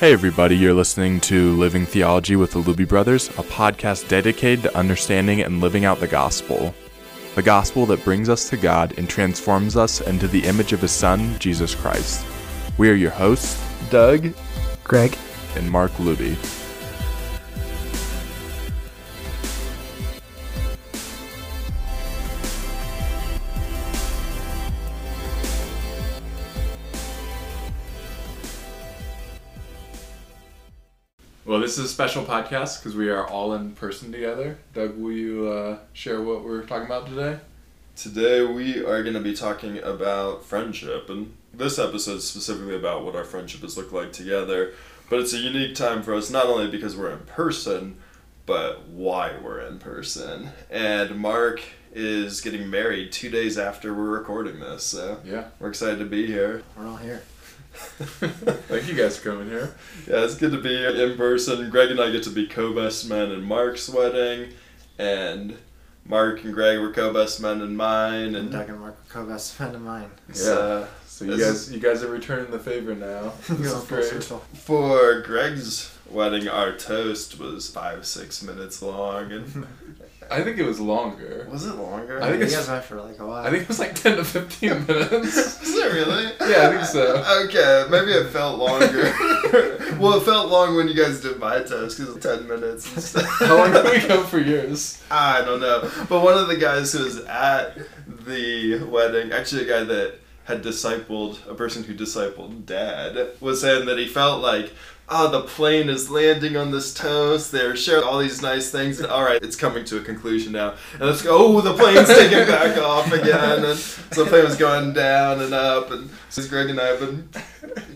Hey everybody, you're listening to Living Theology with the Luby Brothers, a podcast dedicated to understanding and living out the gospel that brings us to God and transforms us into the image of His Son, Jesus Christ. We are your hosts, Doug, Greg, and Mark Luby. Well, this is a special podcast because we are all in person together. Doug, will you share what we're talking about today? Today we are going to be talking about friendship, and this episode is specifically about what our friendship has looked like together. But it's a unique time for us, not only because we're in person, but why we're in person. And Mark is getting married 2 days after we're recording this, so yeah, we're excited to be here. We're all here. Thank you guys for coming here. Yeah, it's good to be here in person. Greg and I get to be co-best men in Mark's wedding, and Mark and Greg were co-best men in mine, and Doug and Mark were co-best men in mine. Yeah. So you guys are returning the favor now. This is great. For Greg's wedding, our toast was 5-6 minutes long, and I think it was longer. Was it longer? I think you guys went for like a while. I think it was like 10 to 15 minutes. Is it really? Yeah, I think so. Okay, maybe it felt longer. Well, it felt long when you guys did my toast because it was 10 minutes and stuff. How long did we go for yours? I don't know. But one of the guys who was at the wedding, actually a guy that had discipled, a person who discipled Dad, was saying that he felt like, the plane is landing on this toast. They're sharing all these nice things. And, all right, it's coming to a conclusion now. And let's go, the plane's taking back off again. And so the plane was going down and up. And since Greg and I have been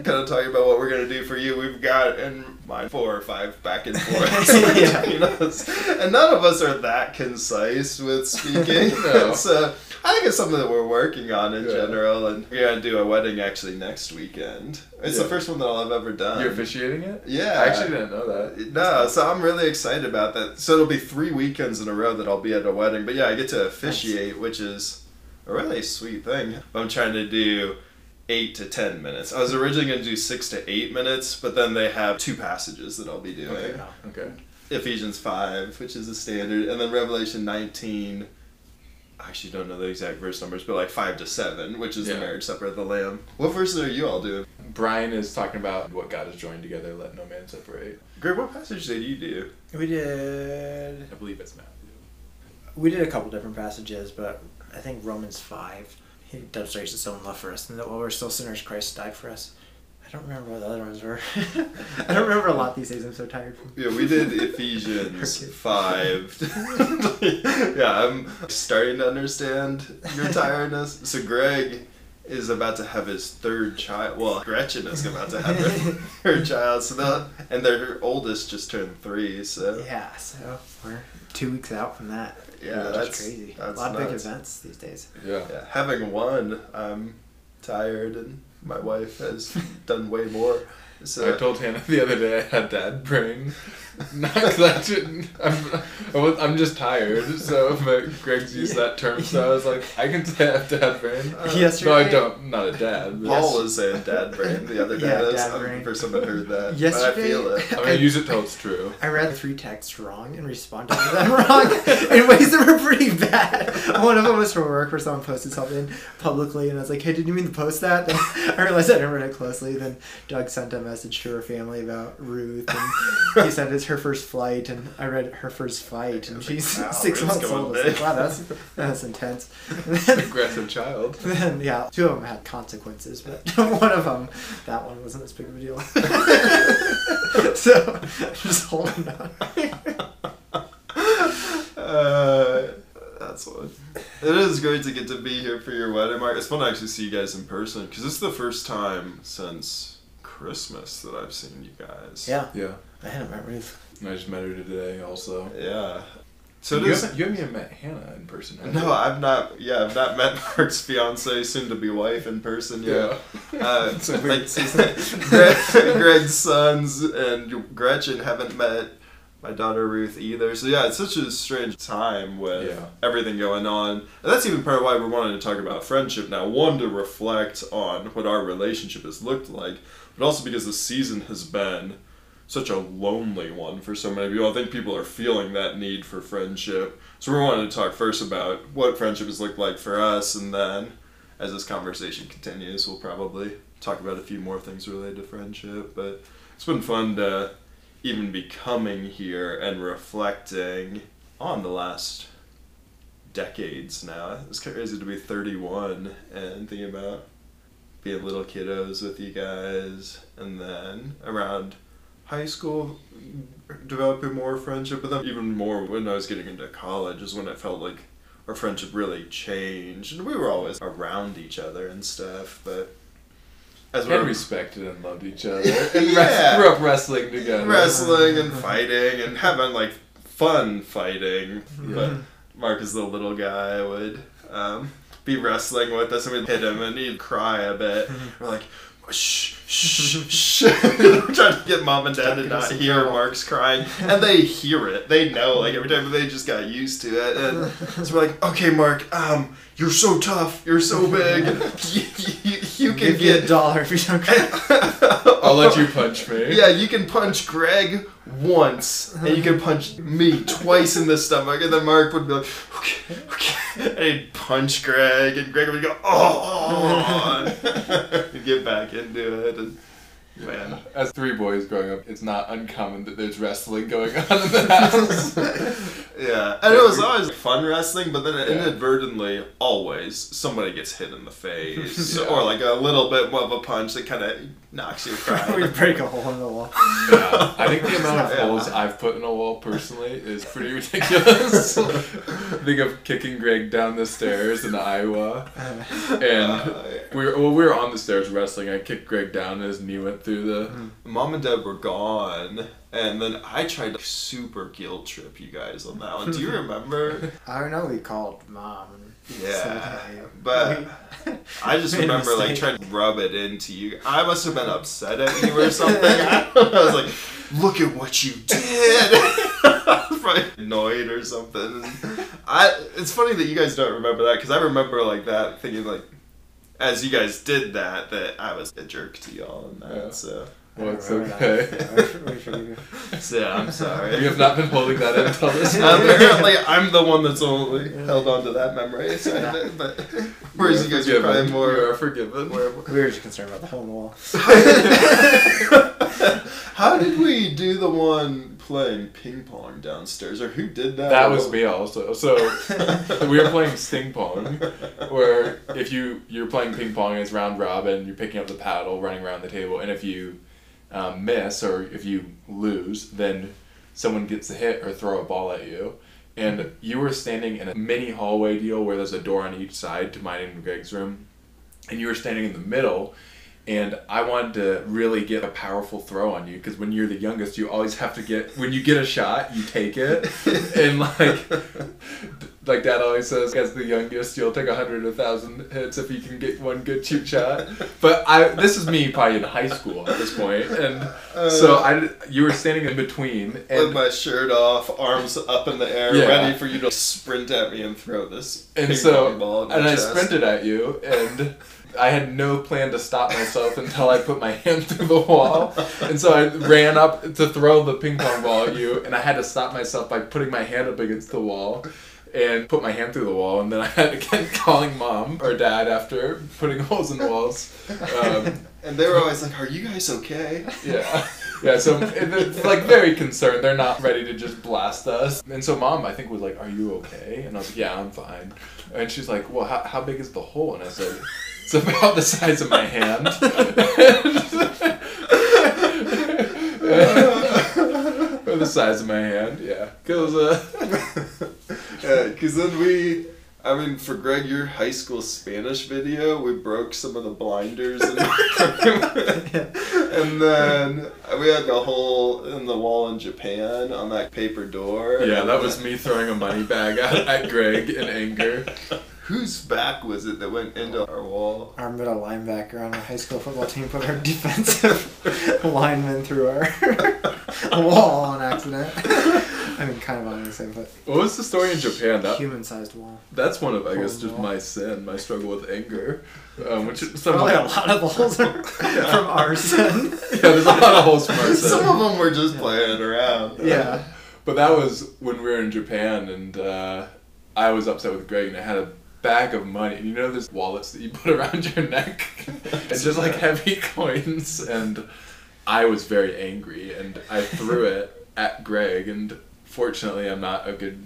kind of talking about what we're going to do for you, we've got in mind 4 or 5 back and forth. And none of us are that concise with speaking. No. So I think it's something that we're working on in general. And we're going to do a wedding actually next weekend. It's the first one that I've ever done. You're officiating it? Yeah. I actually didn't know that. No, so I'm really excited about that. So it'll be 3 weekends in a row that I'll be at a wedding. But yeah, I get to officiate, which is a really sweet thing. I'm trying to do 8 to 10 minutes. I was originally going to do 6 to 8 minutes, but then they have 2 passages that I'll be doing. Okay. Ephesians 5, which is the standard, and then Revelation 19. I actually don't know the exact verse numbers, but like 5 to 7, which is the marriage supper of the Lamb. What verses are you all doing? Brian is talking about what God has joined together, let no man separate. Greg, what passage did you do? We did, I believe it's Matthew. We did a couple different passages, but I think Romans 5. He demonstrates His own love for us, and that while we're still sinners, Christ died for us. I don't remember what the other ones were. I don't remember a lot these days. I'm so tired. Yeah, we did Ephesians 5. Yeah, I'm starting to understand your tiredness. So Greg is about to have his 3rd child. Well, Gretchen is about to have her child. So and their oldest just turned 3. So yeah, so we're 2 weeks out from that. Yeah, that's crazy. That's a lot of big events these days. Yeah. Having one, I'm tired, and my wife has done way more. So I told Hannah the other day I had dad brain. Not because I didn't. I'm just tired. So Greg's used that term, so I was like, I can say I have dad brain. No, I don't. Not a dad. Paul was saying dad brain the other day. I'm for someone heard that. Yesterday, but I feel it. I'm going to use it till it's true. I read 3 texts wrong and responded to them wrong in ways that were pretty bad. One of them was from work where someone posted something publicly, and I was like, hey, did you mean to post that? Then I realized I didn't read it closely. Then Doug sent a message to her family about Ruth, and he sent it's her first flight, and I read her first fight, and she's like, wow, 6 months old. I was like, wow, that's intense. Then, aggressive child. Then, 2 of them had consequences, but one of them, that one wasn't as big of a deal. So just holding on. That's one. It is great to get to be here for your wedding, Mark. It's fun to actually see you guys in person because this is the first time since Christmas that I've seen you guys. Yeah. I haven't met Ruth. And I just met her today also. Yeah. So you haven't even met Hannah in person, have you? No, I've not met Mark's fiance, soon to be wife, in person yet. Yeah. So Greg's sons and Gretchen haven't met my daughter Ruth either. So yeah, it's such a strange time with everything going on. And that's even part of why we're wanting to talk about friendship now. One, to reflect on what our relationship has looked like, but also because the season has been such a lonely one for so many people. I think people are feeling that need for friendship. So we're wanting to talk first about what friendship has looked like for us, and then as this conversation continues, we'll probably talk about a few more things related to friendship. But it's been fun to even be coming here and reflecting on the last decades now. It's crazy to be 31 and thinking about being little kiddos with you guys, and then around high school developing more friendship, but then even more when I was getting into college is when it felt like our friendship really changed, and we were always around each other and stuff, but and respected and loved each other. And grew up wrestling together. Wrestling and fighting and having, like, fun fighting. Yeah. But Mark is the little guy would be wrestling with us, and we'd hit him, and he'd cry a bit. We're like, shh, shh, shh. We're trying to get Mom and Dad to not hear Mark's crying. And they hear it. They know, like, every time, but they just got used to it. And so we're like, okay, Mark, you're so tough. You're so big. You can give get $1 if you don't cry. I'll let you punch me. Yeah, you can punch Greg once, and you can punch me twice in the stomach. And then Mark would be like, okay, okay. And he'd punch Greg, and Greg would go, oh. And get back into it. And, man. As three boys growing up, it's not uncommon that there's wrestling going on in the house. Yeah. And it was always fun wrestling, but then inadvertently, always, somebody gets hit in the face. Or like a little bit of a punch that kind of knocks you crying. We break a hole in the wall. Yeah. I think the amount of holes I've put in a wall, personally, is pretty ridiculous. Think of kicking Greg down the stairs in Iowa. And we were on the stairs wrestling. I kicked Greg down and his knee went through the... Mom and Dad were gone, and then I tried to super guilt trip you guys on that one. Do you remember? I don't know, we called Mom. Yeah, but I just remember, like, trying to rub it into you. I must have been upset at you or something. I was like, look at what you did. I was probably annoyed or something. It's funny that you guys don't remember that, because I remember, like, that, thinking, like, as you guys did that I was a jerk to y'all and that, so... Well, it's okay. So, yeah, I'm sorry. You have not been holding that in until this time. Apparently, I'm the one that's only held on to that memory. So but whereas you guys are probably more... You are forgiven. We were just concerned about the hole in the wall. How did we do the one playing ping pong downstairs? Or who did that? That was me also. So we were playing sting pong, where if you're playing ping pong and it's round robin, you're picking up the paddle, running around the table, and if you miss or if you lose, then someone gets a hit or throw a ball at you. And you were standing in a mini hallway deal where there's a door on each side to mine and Greg's room, and you were standing in the middle. And I wanted to really get a powerful throw on you, because when you're the youngest, you always have to get... When you get a shot, you take it. And, like Dad always says, as the youngest, you'll take 100 or 1,000 hits if you can get one good cheap shot. But this is me probably in high school at this point. And so you were standing in between. And with my shirt off, arms up in the air, ready for you to sprint at me and throw this ball at my chest. I sprinted at you, and... I had no plan to stop myself until I put my hand through the wall. And so I ran up to throw the ping pong ball at you, and I had to stop myself by putting my hand up against the wall and put my hand through the wall. And then I had to keep calling Mom or Dad after putting holes in the walls. And they were always like, are you guys okay? Yeah. Yeah, so it's like very concerned. They're not ready to just blast us. And so Mom, I think, was like, are you okay? And I was like, yeah, I'm fine. And she's like, well, how big is the hole? And I said... It's about the size of my hand. Or the size of my hand, yeah. Because then for Greg, your high school Spanish video, we broke some of the blinders in and then we had the hole in the wall in Japan on that paper door. Yeah, that was me throwing a money bag at Greg in anger. Whose back was it that went into our wall? Our middle linebacker on our high school football team put our defensive lineman through our wall on accident. I mean, kind of on accident, but... What was the story in Japan? That human-sized wall. That's one of, I guess, just my sin, my struggle with anger. Which probably a lot of the holes are from our sin. Yeah, there's a lot of holes from our sin. Some of them were just playing around. Yeah. But that was when we were in Japan, and I was upset with Greg, and I had a bag of money. And you know those wallets that you put around your neck? It's just like heavy coins, and I was very angry, and I threw it at Greg, and... Fortunately, I'm not a good...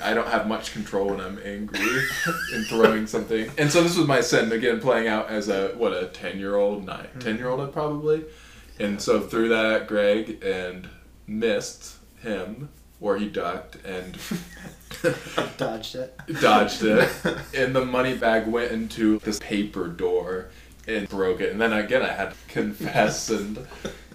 I don't have much control when I'm angry in throwing something. And so this was my sin, again, playing out as a 10-year-old? 10-year-old, probably. And so threw that at Greg and missed him, or he ducked, and... Dodged it. And the money bag went into this paper door and broke it. And then, again, I had to confess and...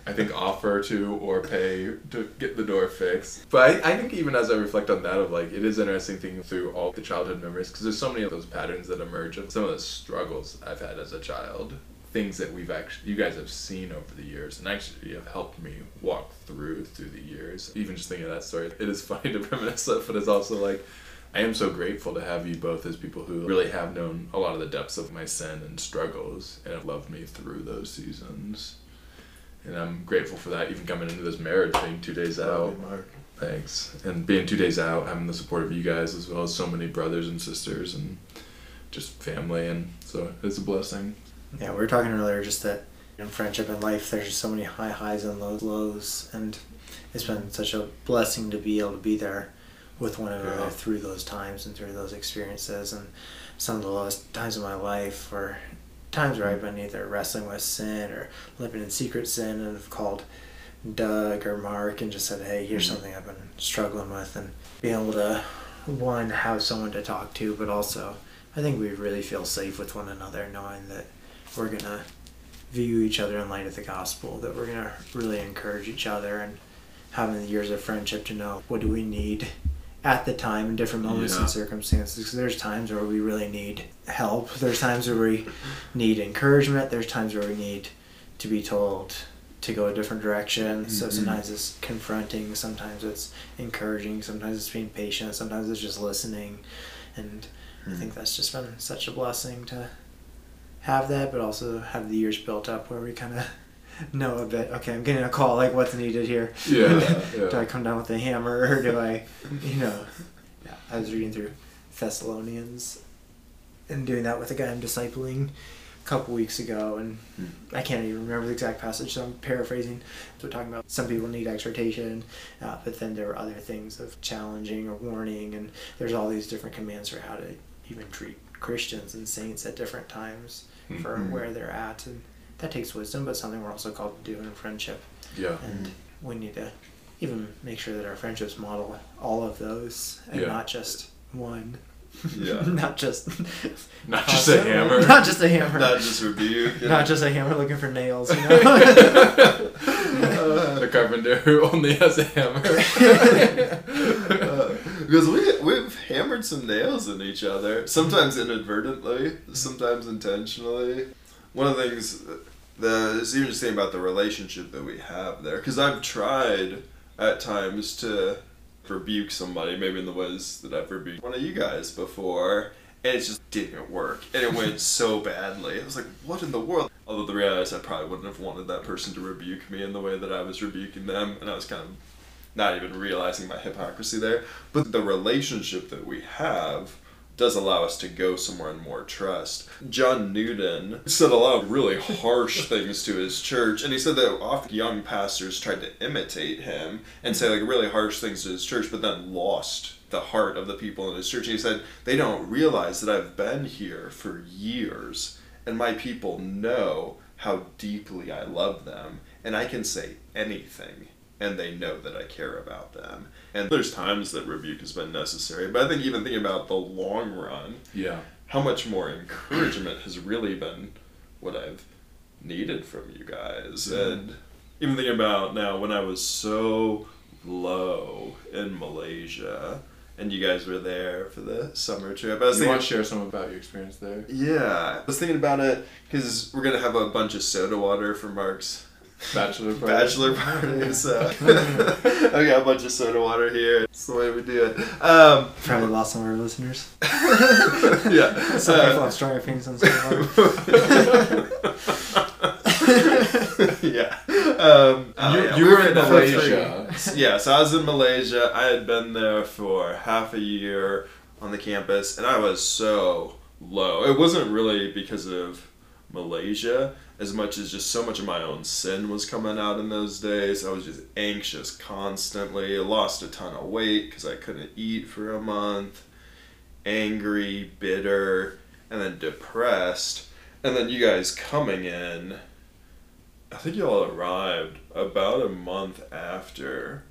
I think offer to or pay to get the door fixed. But I think even as I reflect on that, of like, it is interesting thinking through all the childhood memories, because there's so many of those patterns that emerge of some of the struggles I've had as a child, things that we've actually, you guys have seen over the years and actually have helped me walk through the years. Even just thinking of that story, it is funny to reminisce of, but it's also like, I am so grateful to have you both as people who really have known a lot of the depths of my sin and struggles and have loved me through those seasons. And I'm grateful for that, even coming into this marriage, being 2 days out. Mark. Thanks. And being 2 days out, having the support of you guys, as well as so many brothers and sisters and just family. And so it's a blessing. Yeah, we were talking earlier just that in friendship and life, there's just so many high highs and lows. And it's been such a blessing to be able to be there with one another through those times and through those experiences. And some of the lowest times of my life were... times where I've been either wrestling with sin or living in secret sin, and have called Doug or Mark and just said, hey, here's something I've been struggling with, and being able to, one, have someone to talk to, but also I think we really feel safe with one another, knowing that we're going to view each other in light of the gospel, that we're going to really encourage each other, and having the years of friendship to know what do we need at the time in different moments and circumstances. Because there's times where we really need help. There's times where we need encouragement. There's times where we need to be told to go a different direction. Mm-hmm. So sometimes it's confronting. Sometimes it's encouraging. Sometimes it's being patient. Sometimes it's just listening. And I think that's just been such a blessing to have that, but also have the years built up where we kind of... know a bit, okay, I'm getting a call, like, what's needed here? Yeah. Do I come down with a hammer, or do I, I was reading through Thessalonians and doing that with a guy I'm discipling a couple weeks ago, and I can't even remember the exact passage, so I'm paraphrasing. So we're talking about some people need exhortation, but then there were other things of challenging or warning, and there's all these different commands for how to even treat Christians and saints at different times for where they're at, and that takes wisdom, but something we're also called to do in friendship. Yeah. And we need to even make sure that our friendships model all of those, and not just one. Yeah. Not just a hammer. Not just a hammer. Not just rebuke. Yeah. Not just a hammer looking for nails, you know? The carpenter who only has a hammer. Because we've hammered some nails in each other, sometimes inadvertently, sometimes intentionally. One of the things that is interesting about the relationship that we have there, because I've tried at times to rebuke somebody, maybe in the ways that I've rebuked one of you guys before, and it just didn't work, and it went so badly. I was like, what in the world? Although the reality is I probably wouldn't have wanted that person to rebuke me in the way that I was rebuking them, and I was kind of not even realizing my hypocrisy there. But the relationship that we have does allow us to go somewhere in more trust. John Newton said a lot of really harsh things to his church, and he said that often young pastors tried to imitate him and say like really harsh things to his church, but then lost the heart of the people in his church. And he said, they don't realize that I've been here for years, and my people know how deeply I love them, and I can say anything, and they know that I care about them. And there's times that rebuke has been necessary, but I think even thinking about the long run, how much more encouragement has really been what I've needed from you guys. And even thinking about now when I was so low in Malaysia, and you guys were there for the summer trip. I was thinking, you want to share some about your experience there? Yeah. I was thinking about it because we're going to have a bunch of soda water for Mark's bachelor party. I got a bunch of soda water here. It's the way we do it. Probably lost some of our listeners. Yeah. Some people have stronger opinions on soda water. Yeah. You were in Malaysia. Yeah, so I was in Malaysia. I had been there for half a year on the campus, and I was so low. It wasn't really because of Malaysia as much as just so much of my own sin was coming out in those days. I was just anxious constantly. I lost a ton of weight because I couldn't eat for a month. Angry, bitter, and then depressed. And then you guys coming in, I think y'all arrived about a month after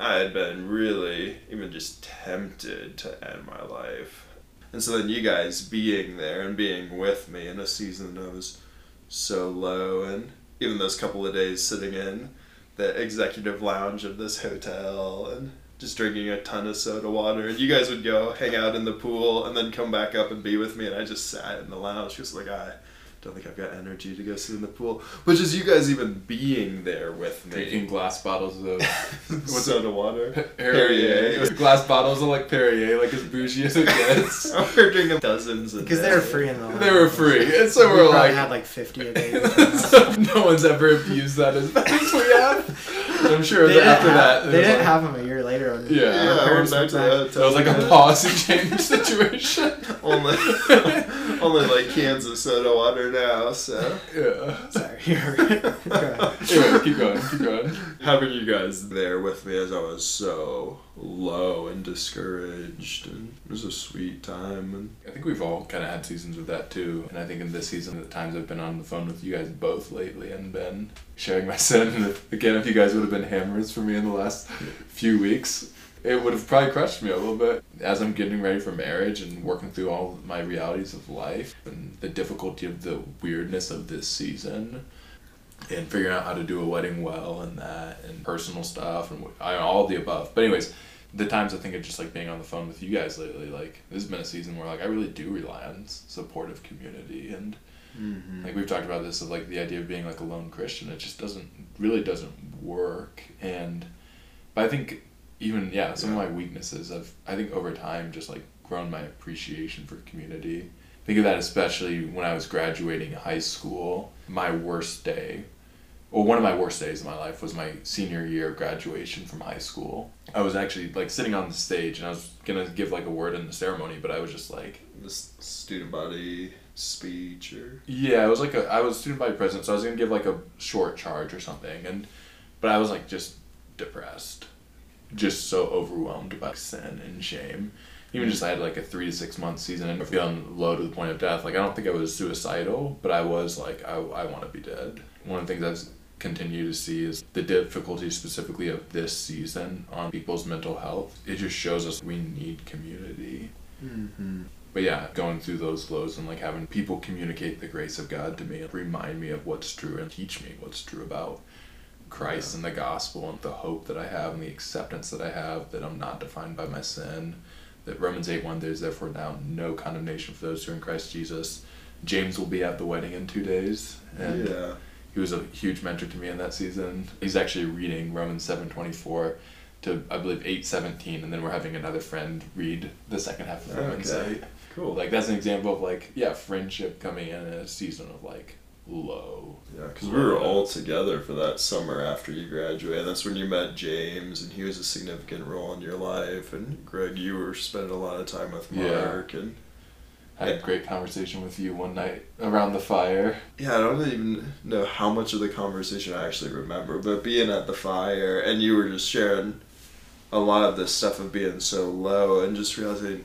I had been really even just tempted to end my life. And so then you guys being there and being with me in a season that I was so low, and even those couple of days sitting in the executive lounge of this hotel and just drinking a ton of soda water, and you guys would go hang out in the pool and then come back up and be with me, and I just sat in the lounge. She was like, I don't think I've got energy to go sit in the pool, which is you guys even being there with me. Drinking glass bottles of soda water. Perrier. Glass bottles of like Perrier, like as bougie as it gets. We're drinking dozens of. Because they were free in the line. They were free. And so we're like. We had like 50 a day. So no one's ever abused that as much as we have. I'm sure after that. They didn't have them a year later. On yeah, I went back to that. That was like a policy change situation. Only like cans of soda water now, so yeah. Sorry. Anyway, keep going. Having you guys there with me as I was so low and discouraged, and it was a sweet time. And I think we've all kind of had seasons of that too, and I think in this season, the times I've been on the phone with you guys both lately and been sharing my sin, and again, if you guys would have been hammers for me in the last few weeks, it would have probably crushed me a little bit. As I'm getting ready for marriage and working through all my realities of life and the difficulty of the weirdness of this season and figuring out how to do a wedding well and that and personal stuff and all of the above. But anyways, the times I think of just like being on the phone with you guys lately, like this has been a season where like I really do rely on supportive community and like we've talked about this of like the idea of being like a lone Christian. It just doesn't work. But I think even, some of my weaknesses, I think over time just like grown my appreciation for community. Think of that especially when I was graduating high school. My worst day, or one of my worst days in my life, was my senior year graduation from high school. I was actually like sitting on the stage and I was going to give like a word in the ceremony, but I was just like... This student body speech or... Yeah, I was student body president, so I was going to give like a short charge or something. But I was like just depressed. Just so overwhelmed by sin and shame. Even just I had like a 3 to 6 month season and feeling low to the point of death. Like I don't think I was suicidal, but I was like, I want to be dead. One of the things I've continued to see is the difficulty specifically of this season on people's mental health. It just shows us we need community. Mm-hmm. But yeah, going through those lows and like having people communicate the grace of God to me and remind me of what's true and teach me what's true about Christ and the gospel and the hope that I have and the acceptance that I have, that I'm not defined by my sin, that Romans 8:1, there's therefore now no condemnation for those who are in Christ Jesus. James will be at the wedding in 2 days, and he was a huge mentor to me in that season. He's actually reading Romans 7:24 to, I believe, 8:17, and then we're having another friend read the second half of Romans 8. Cool. Like that's an example of like, friendship coming in a season of like low. Yeah, because we were all together for that summer after you graduated, and that's when you met James, and he was a significant role in your life, and Greg, you were spending a lot of time with Mark, and I had a great conversation with you one night around the fire. Yeah, I don't even know how much of the conversation I actually remember, but being at the fire, and you were just sharing a lot of this stuff of being so low, and just realizing,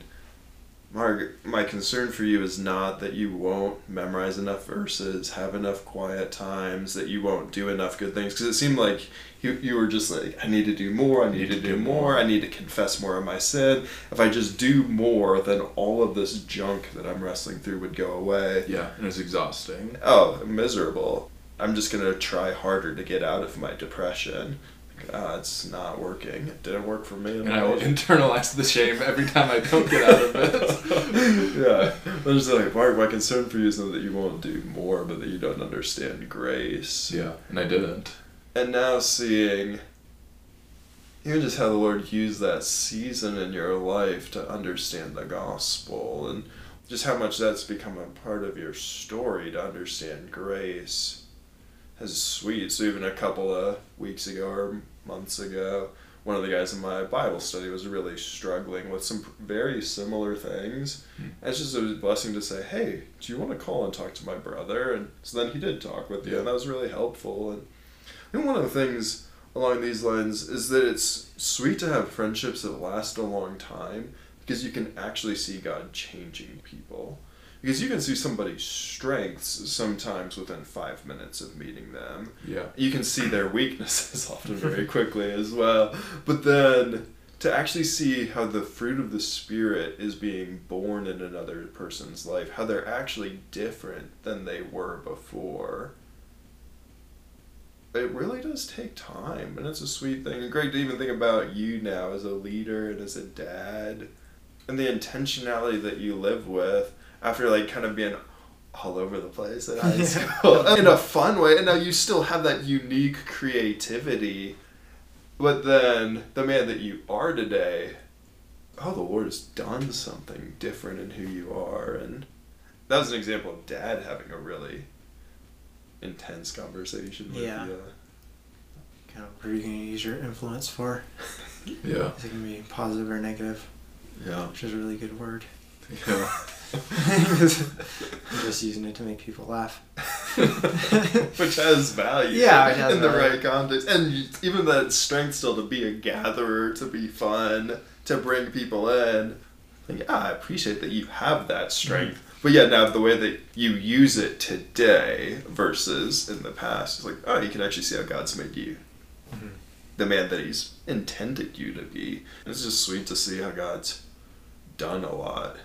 Mark, my concern for you is not that you won't memorize enough verses, have enough quiet times, that you won't do enough good things. Because it seemed like you were just like, I need to do more, I need to confess more of my sin. If I just do more, then all of this junk that I'm wrestling through would go away. Yeah, and it's exhausting. Oh, miserable. I'm just going to try harder to get out of my depression. it's not working. It didn't work for me. And I will internalize the shame every time I don't get out of it. Yeah. There's like, Mark, my concern for you is not that you won't do more, but that you don't understand grace. Yeah. And I didn't. And now seeing even just how the Lord used that season in your life to understand the gospel and just how much that's become a part of your story to understand grace is sweet. So even a couple of weeks ago or months ago, one of the guys in my Bible study was really struggling with some very similar things. And it's just a blessing to say, hey, do you want to call and talk to my brother? And so then he did talk with you, and that was really helpful. And one of the things along these lines is that it's sweet to have friendships that last a long time, because you can actually see God changing people. Because you can see somebody's strengths sometimes within 5 minutes of meeting them. Yeah. You can see their weaknesses often very quickly as well. But then to actually see how the fruit of the Spirit is being born in another person's life, how they're actually different than they were before, it really does take time, and it's a sweet thing. And Greg, to even think about you now as a leader and as a dad, and the intentionality that you live with after like kind of being all over the place at high school in a fun way, and now you still have that unique creativity, but then the man that you are today, the Lord has done something different in who you are. And that was an example of dad having a really intense conversation with you. Kind of where you're going to use your influence for. Yeah. Is it going to be positive or negative? Yeah. Which is a really good word. Yeah. I'm just using it to make people laugh. Which has value. Yeah, it has in value. The right context. And even that strength still to be a gatherer, to be fun, to bring people in. Like, I appreciate that you have that strength. But yeah, now the way that you use it today versus in the past, it's like, you can actually see how God's made you. Mm-hmm. The man that he's intended you to be. And it's just sweet to see how God's done a lot,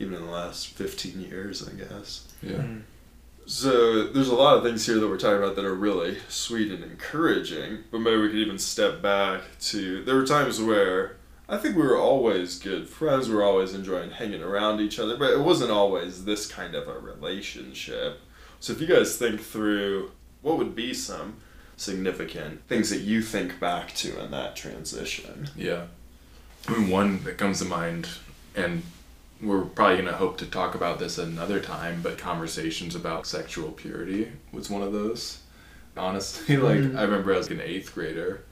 even in the last 15 years, I guess. Yeah. Mm-hmm. So there's a lot of things here that we're talking about that are really sweet and encouraging, but maybe we could even step back to, there were times where I think we were always good friends. We were always enjoying hanging around each other, but it wasn't always this kind of a relationship. So if you guys think through what would be some significant things that you think back to in that transition. Yeah. I mean, one that comes to mind, and we're probably going to hope to talk about this another time, but conversations about sexual purity was one of those. Honestly, I remember as an 8th grader,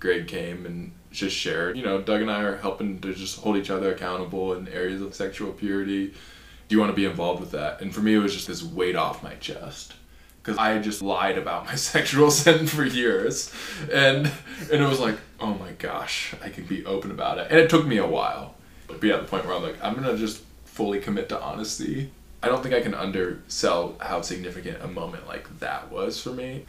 Greg came and just shared, Doug and I are helping to just hold each other accountable in areas of sexual purity. Do you want to be involved with that? And for me, it was just this weight off my chest, because I just lied about my sexual sin for years. And it was like, oh my gosh, I can be open about it. And it took me a while to be at the point where I'm like, I'm going to just fully commit to honesty. I don't think I can undersell how significant a moment like that was for me.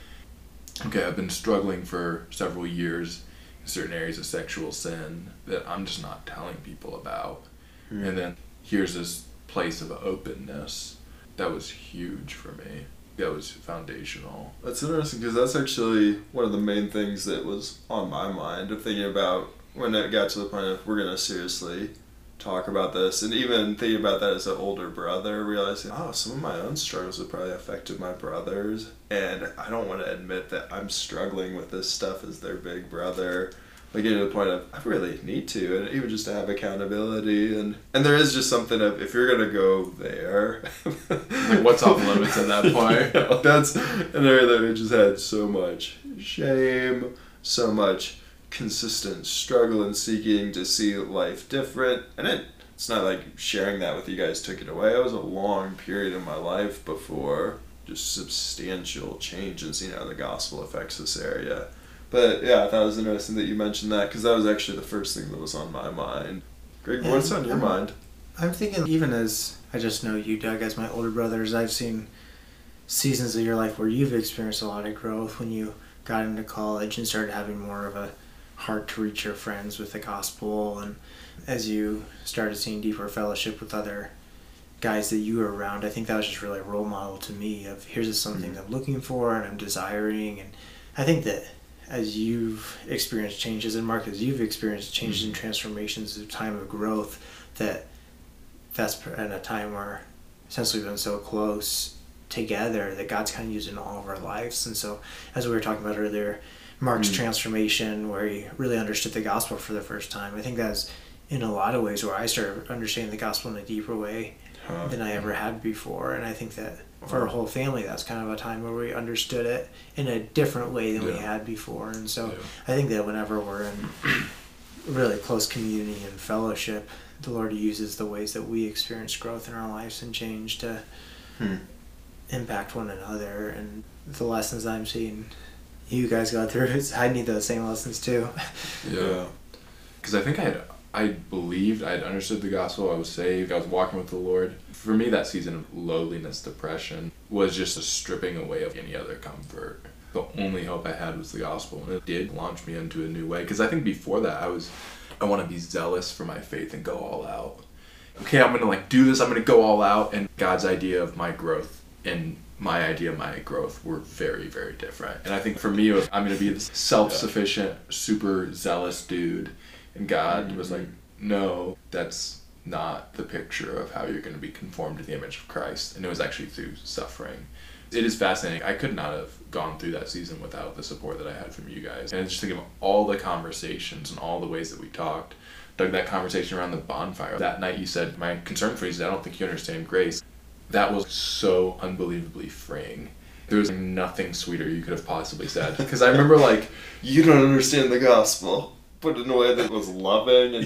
Okay, I've been struggling for several years in certain areas of sexual sin that I'm just not telling people about. Mm. And then here's this place of openness. That was huge for me. That was foundational. That's interesting, because that's actually one of the main things that was on my mind of thinking about when it got to the point of, we're going to seriously talk about this. And even thinking about that as an older brother, realizing, some of my own struggles have probably affected my brothers, and I don't want to admit that I'm struggling with this stuff as their big brother. Like, getting to the point of, I really need to, and even just to have accountability. And there is just something of, if you're going to go there, like, what's off limits at that point? That's an area that we just had so much shame, so much consistent struggle and seeking to see life different. And it's not like sharing that with you guys took it away. It was a long period in my life before just substantial change and seeing how the gospel affects this area. But yeah, I thought it was interesting that you mentioned that, because that was actually the first thing that was on my mind. Greg, what's on your mind? I'm thinking, even as I just know you, Doug, as my older brothers, I've seen seasons of your life where you've experienced a lot of growth when you got into college and started having more of a hard to reach your friends with the gospel, and as you started seeing deeper fellowship with other guys that you were around. I think that was just really a role model to me of, here's some things I'm looking for and I'm desiring. And I think that as you've experienced changes, and Mark, as you've experienced changes and transformations, a time of growth, that's at a time where, since we've been so close together, that God's kind of used in all of our lives. And so, as we were talking about earlier, Mark's transformation, where he really understood the gospel for the first time, I think that's in a lot of ways where I started understanding the gospel in a deeper way than I ever had before. And I think that for our whole family, that's kind of a time where we understood it in a different way than we had before. And so I think that whenever we're in really close community and fellowship, the Lord uses the ways that we experience growth in our lives and change to impact one another. And the lessons I'm seeing you guys got through, I need those same lessons too. Yeah, because I think I believed, I had understood the gospel, I was saved, I was walking with the Lord. For me, that season of lowliness, depression, was just a stripping away of any other comfort. The only hope I had was the gospel, and it did launch me into a new way. Because I think before that, I want to be zealous for my faith and go all out. Okay, I'm going to like do this, I'm going to go all out. And God's idea of my growth and my idea of my growth were very, very different. And I think for me, it was, I'm going to be this self-sufficient, super zealous dude. And God was like, no, that's not the picture of how you're going to be conformed to the image of Christ. And it was actually through suffering. It is fascinating. I could not have gone through that season without the support that I had from you guys. And I just think of all the conversations and all the ways that we talked. Doug, that conversation around the bonfire. That night you said, my concern for you is I don't think you understand grace. That was so unbelievably freeing. There was nothing sweeter you could have possibly said. Because I remember like, you don't understand the gospel. But in a way that was loving and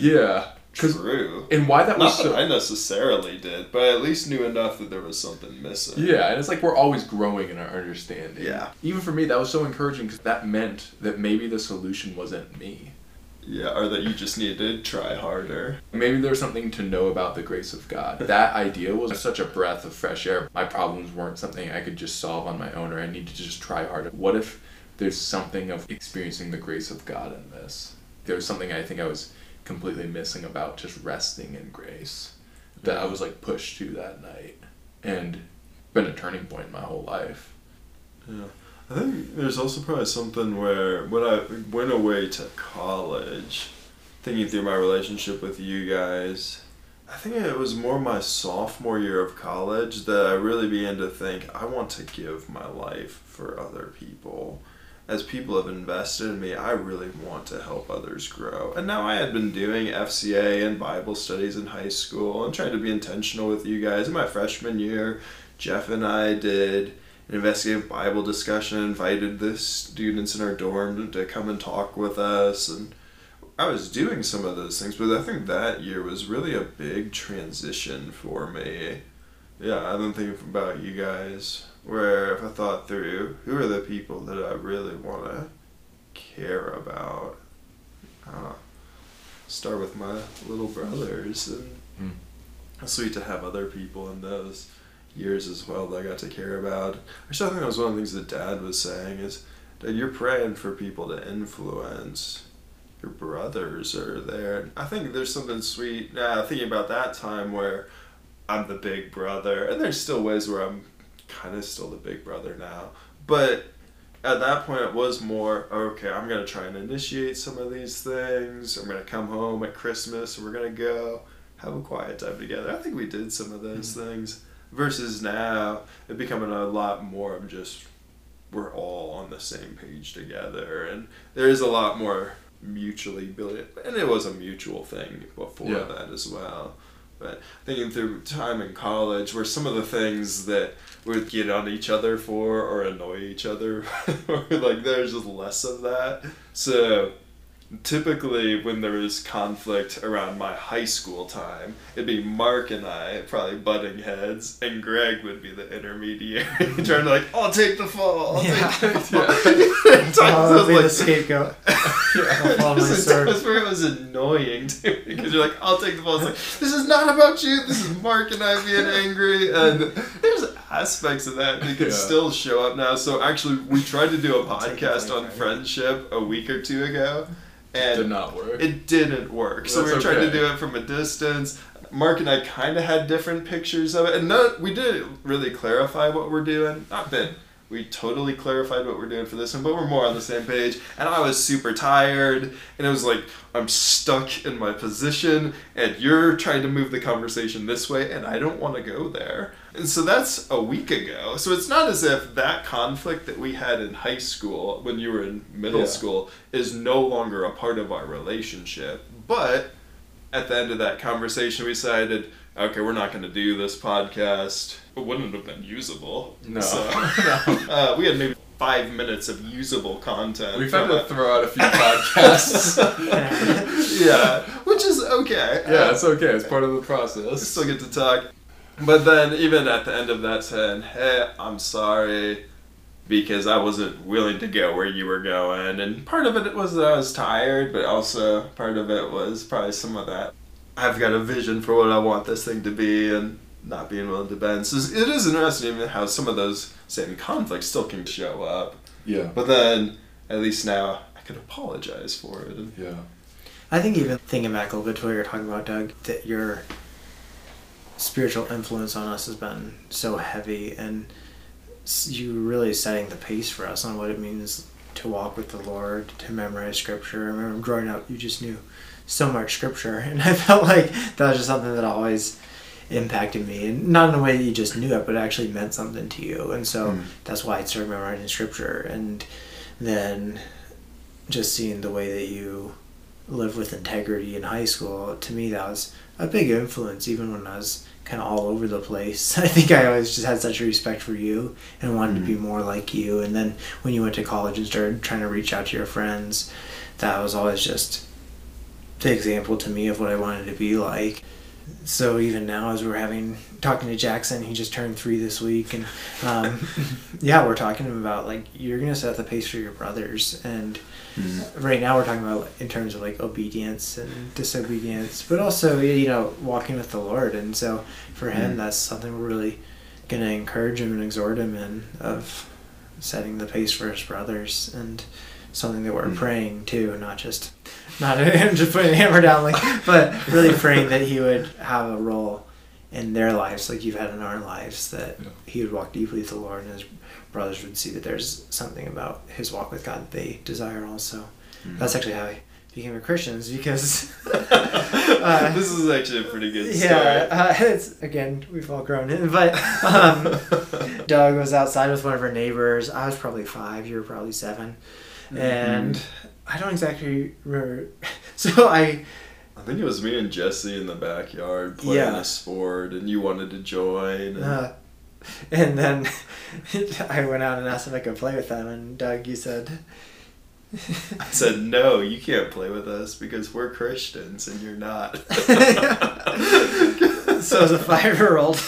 true. And why that was I necessarily did, but I at least knew enough that there was something missing. Yeah, and it's like we're always growing in our understanding. Yeah. Even for me, that was so encouraging because that meant that maybe the solution wasn't me. Yeah, or that you just needed to try harder. Maybe there was something to know about the grace of God. That idea was such a breath of fresh air. My problems weren't something I could just solve on my own or I needed to just try harder. What if there's something of experiencing the grace of God in this? There was something I think I was completely missing about just resting in grace that I was like pushed to that night, and been a turning point in my whole life. Yeah, I think there's also probably something where when I went away to college, thinking through my relationship with you guys, I think it was more my sophomore year of college that I really began to think I want to give my life for other people. As people have invested in me, I really want to help others grow. And now I had been doing FCA and Bible studies in high school and trying to be intentional with you guys. In my freshman year, Jeff and I did an investigative Bible discussion, invited the students in our dorm to come and talk with us. And I was doing some of those things, but I think that year was really a big transition for me. Yeah, I've been thinking about you guys. Where if I thought through, who are the people that I really want to care about? Start with my little brothers. And it's sweet to have other people in those years as well that I got to care about. Actually, I think that was one of the things that Dad was saying is that you're praying for people to influence. Your brothers are there. I think there's something sweet now thinking about that time where I'm the big brother. And there's still ways where I'm kind of still the big brother now, but at that point it was more okay, I'm gonna try and initiate some of these things. I'm gonna come home at Christmas and we're gonna go have a quiet time together. I think we did some of those things versus now it becoming a lot more of just we're all on the same page together, and there is a lot more mutually building, and it was a mutual thing before that as well. But thinking through time in college where some of the things that we'd get on each other for or annoy each other, like there's just less of that. So typically when there was conflict around my high school time, it'd be Mark and I probably butting heads, and Greg would be the intermediary trying to like, I'll take the fall. I'll be like, the scapegoat. That's where it was annoying too, because you're like, I'll take the fall. It's like, this is not about you. This is Mark and I being angry. And there's aspects of that that can still show up now. So actually, we tried to do a podcast on friendship a week or two ago. And did not work. It didn't work. Well, so we were trying to do it from a distance. Mark and I kind of had different pictures of it. And we didn't really clarify what we're doing. Not been We totally clarified what we're doing for this one, but we're more on the same page. And I was super tired, and it was like, I'm stuck in my position, and you're trying to move the conversation this way, and I don't want to go there. And so that's a week ago. So it's not as if that conflict that we had in high school, when you were in middle school, is no longer a part of our relationship. But at the end of that conversation, we decided, okay, we're not going to do this podcast. It wouldn't have been usable. No. So, we had maybe 5 minutes of usable content. We've had to throw out a few podcasts. Yeah, which is okay. Yeah, it's okay. It's part of the process. Still get to talk. But then even at the end of that saying, hey, I'm sorry because I wasn't willing to go where you were going. And part of it was that I was tired, but also part of it was probably some of that. I've got a vision for what I want this thing to be and not being willing to bend. So it is interesting how some of those same conflicts still can show up. Yeah. But then, at least now, I could apologize for it. Yeah. I think even thinking back a little bit to what you were talking about, Doug, that your spiritual influence on us has been so heavy, and you really setting the pace for us on what it means to walk with the Lord, to memorize Scripture. I remember growing up, you just knew so much Scripture, and I felt like that was just something that always impacted me, and not in a way that you just knew it, but it actually meant something to you. And so that's why I started memorizing Scripture, and then just seeing the way that you live with integrity in high school, to me that was a big influence, even when I was kind of all over the place. I think I always just had such a respect for you and wanted to be more like you. And then when you went to college and started trying to reach out to your friends, that was always just the example to me of what I wanted to be like. So even now, as we're talking to Jackson, he just turned 3 this week, and we're talking to him about, like, you're going to set the pace for your brothers, and right now we're talking about in terms of, like, obedience and disobedience, but also, you know, walking with the Lord. And so for him, that's something we're really going to encourage him and exhort him in, of setting the pace for his brothers, and something that we're praying too, not just putting a hammer down, but really praying that he would have a role in their lives, like you've had in our lives, that he would walk deeply with the Lord, and his brothers would see that there's something about his walk with God they desire also. That's actually how I became a Christian, because this is actually a pretty good story. It's, again, we've all grown in, but Doug was outside with one of our neighbors. I was probably 5, you were probably 7. And I don't exactly remember. So I think it was me and Jesse in the backyard playing a sport, and you wanted to join. And then I went out and asked if I could play with them, and Doug, you said... I said, no, you can't play with us because we're Christians and you're not. So as a 5-year-old,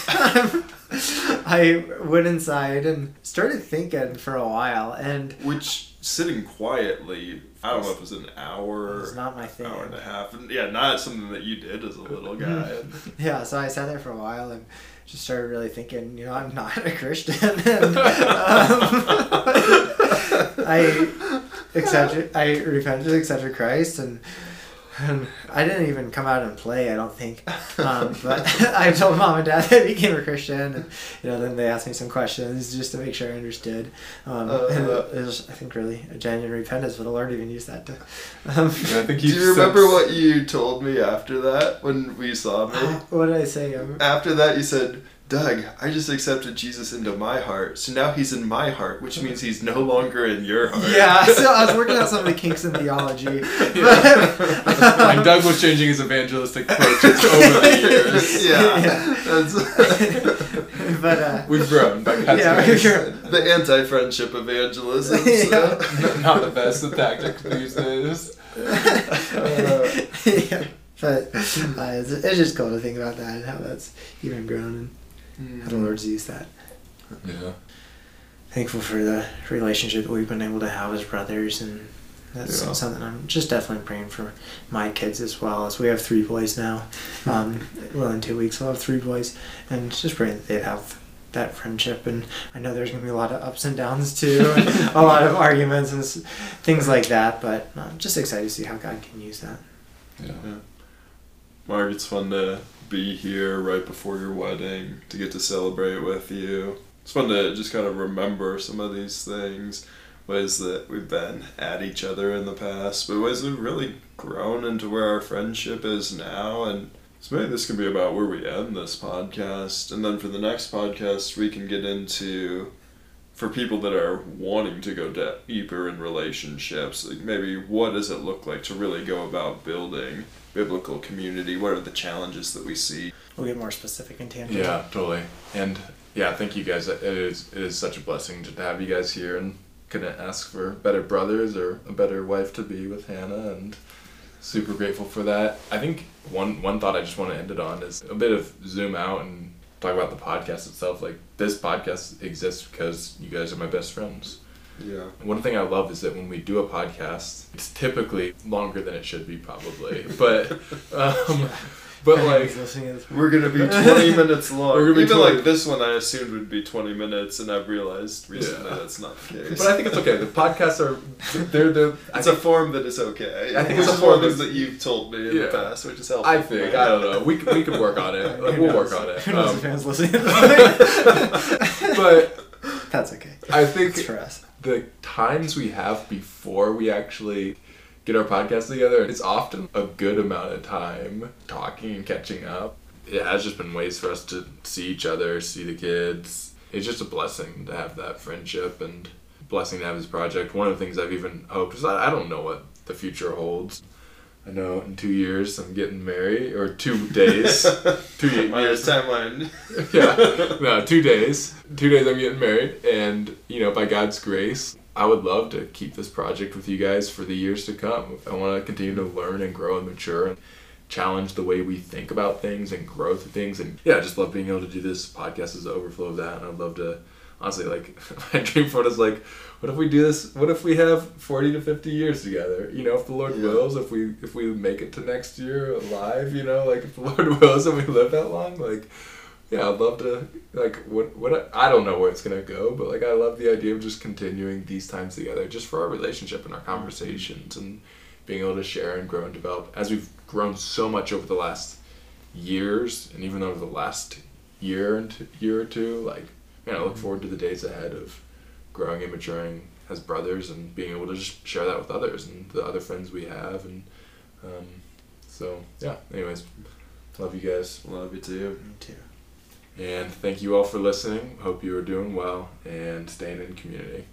I went inside and started thinking for a while, and... Sitting quietly, I don't know if it was an hour, it's not my thing. Hour and a half. Yeah, not something that you did as a little guy. So I sat there for a while and just started really thinking, you know, I'm not a Christian. And, I repented, accepted Christ, and I didn't even come out and play, I don't think. But I told Mom and Dad that I became a Christian, and, you know, then they asked me some questions just to make sure I understood. And it was, I think, really a genuine repentance, but the Lord even used that to... do you remember what you told me after that, when we saw me? What did I say? After that, you said... Doug, I just accepted Jesus into my heart, so now he's in my heart, which means he's no longer in your heart. Yeah, so I was working out some of the kinks in theology. And Doug was changing his evangelistic approaches over the years. But, we've grown. We've grown. The anti-friendship evangelism. Not the best of tactics these days. But it's just cool to think about that and how that's even grown and how the Lord's used that. Yeah. Thankful for the relationship that we've been able to have as brothers, and that's something I'm just definitely praying for my kids as well. As we have 3 boys now, well, in 2 weeks we'll have 3 boys, and just praying that they'd have that friendship. And I know there's going to be a lot of ups and downs too, and a lot of arguments and things like that, but I'm just excited to see how God can use that. Yeah. Mark, it's fun to be here right before your wedding, to get to celebrate with you. it's fun to just kind of remember some of these things, ways that we've been at each other in the past, but ways we've really grown into where our friendship is now. And so maybe this can be about where we end this podcast. And then for the next podcast, we can get into, for people that are wanting to go deeper in relationships, like maybe what does it look like to really go about building biblical community? What are the challenges that we see? We'll get more specific and tangible. Yeah, totally. And yeah, thank you guys. It is such a blessing to have you guys here, and couldn't ask for better brothers or a better wife to be with Hannah, and super grateful for that. I think one thought I just want to end it on is a bit of zoom out and talk about the podcast itself. Like, this podcast exists because you guys are my best friends. Yeah. One thing I love is that when we do a podcast, it's typically longer than it should be, probably. But like, we're going to be 20 minutes long. Even like this one I assumed would be 20 minutes, and I've realized recently that's not the case. But I think it's okay. The podcasts are, it's a form that is okay. I think it's a form that you've told me in the past, which is helpful. I think, I don't know. We can work on it. Like, we'll work on it. Who knows if fans listening to this? But that's okay. I think it's for us. The times we have before we actually get our podcast together, it's often a good amount of time talking and catching up. It has just been ways for us to see each other, see the kids. It's just a blessing to have that friendship and a blessing to have this project. One of the things I've even hoped is I don't know what the future holds. I know in 2 years I'm getting married, or 2 days. 2 years timeline. Yeah, no, 2 days. 2 days I'm getting married, and by God's grace, I would love to keep this project with you guys for the years to come. I want to continue to learn and grow and mature and challenge the way we think about things and grow through things. And yeah, I just love being able to do this. Podcast is the overflow of that, and I'd love to. Honestly, like, my dream for it is like, what if we do this? What if we have 40 to 50 years together? If the Lord wills, if we make it to next year alive, like, if the Lord wills and we live that long, like, yeah, I'd love to, like, what I don't know where it's going to go, but like, I love the idea of just continuing these times together just for our relationship and our conversations and being able to share and grow and develop as we've grown so much over the last years, and even over the last year or two, like, I look forward to the days ahead of growing and maturing as brothers and being able to just share that with others and the other friends we have. And so, yeah, anyways, love you guys. Love you too. Me too. And thank you all for listening. Hope you are doing well and staying in community.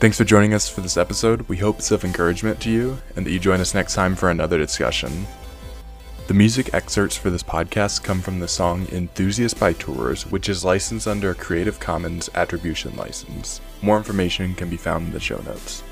Thanks for joining us for this episode. We hope it's of encouragement to you and that you join us next time for another discussion. The music excerpts for this podcast come from the song Enthusiast by Tours, which is licensed under a Creative Commons Attribution license. More information can be found in the show notes.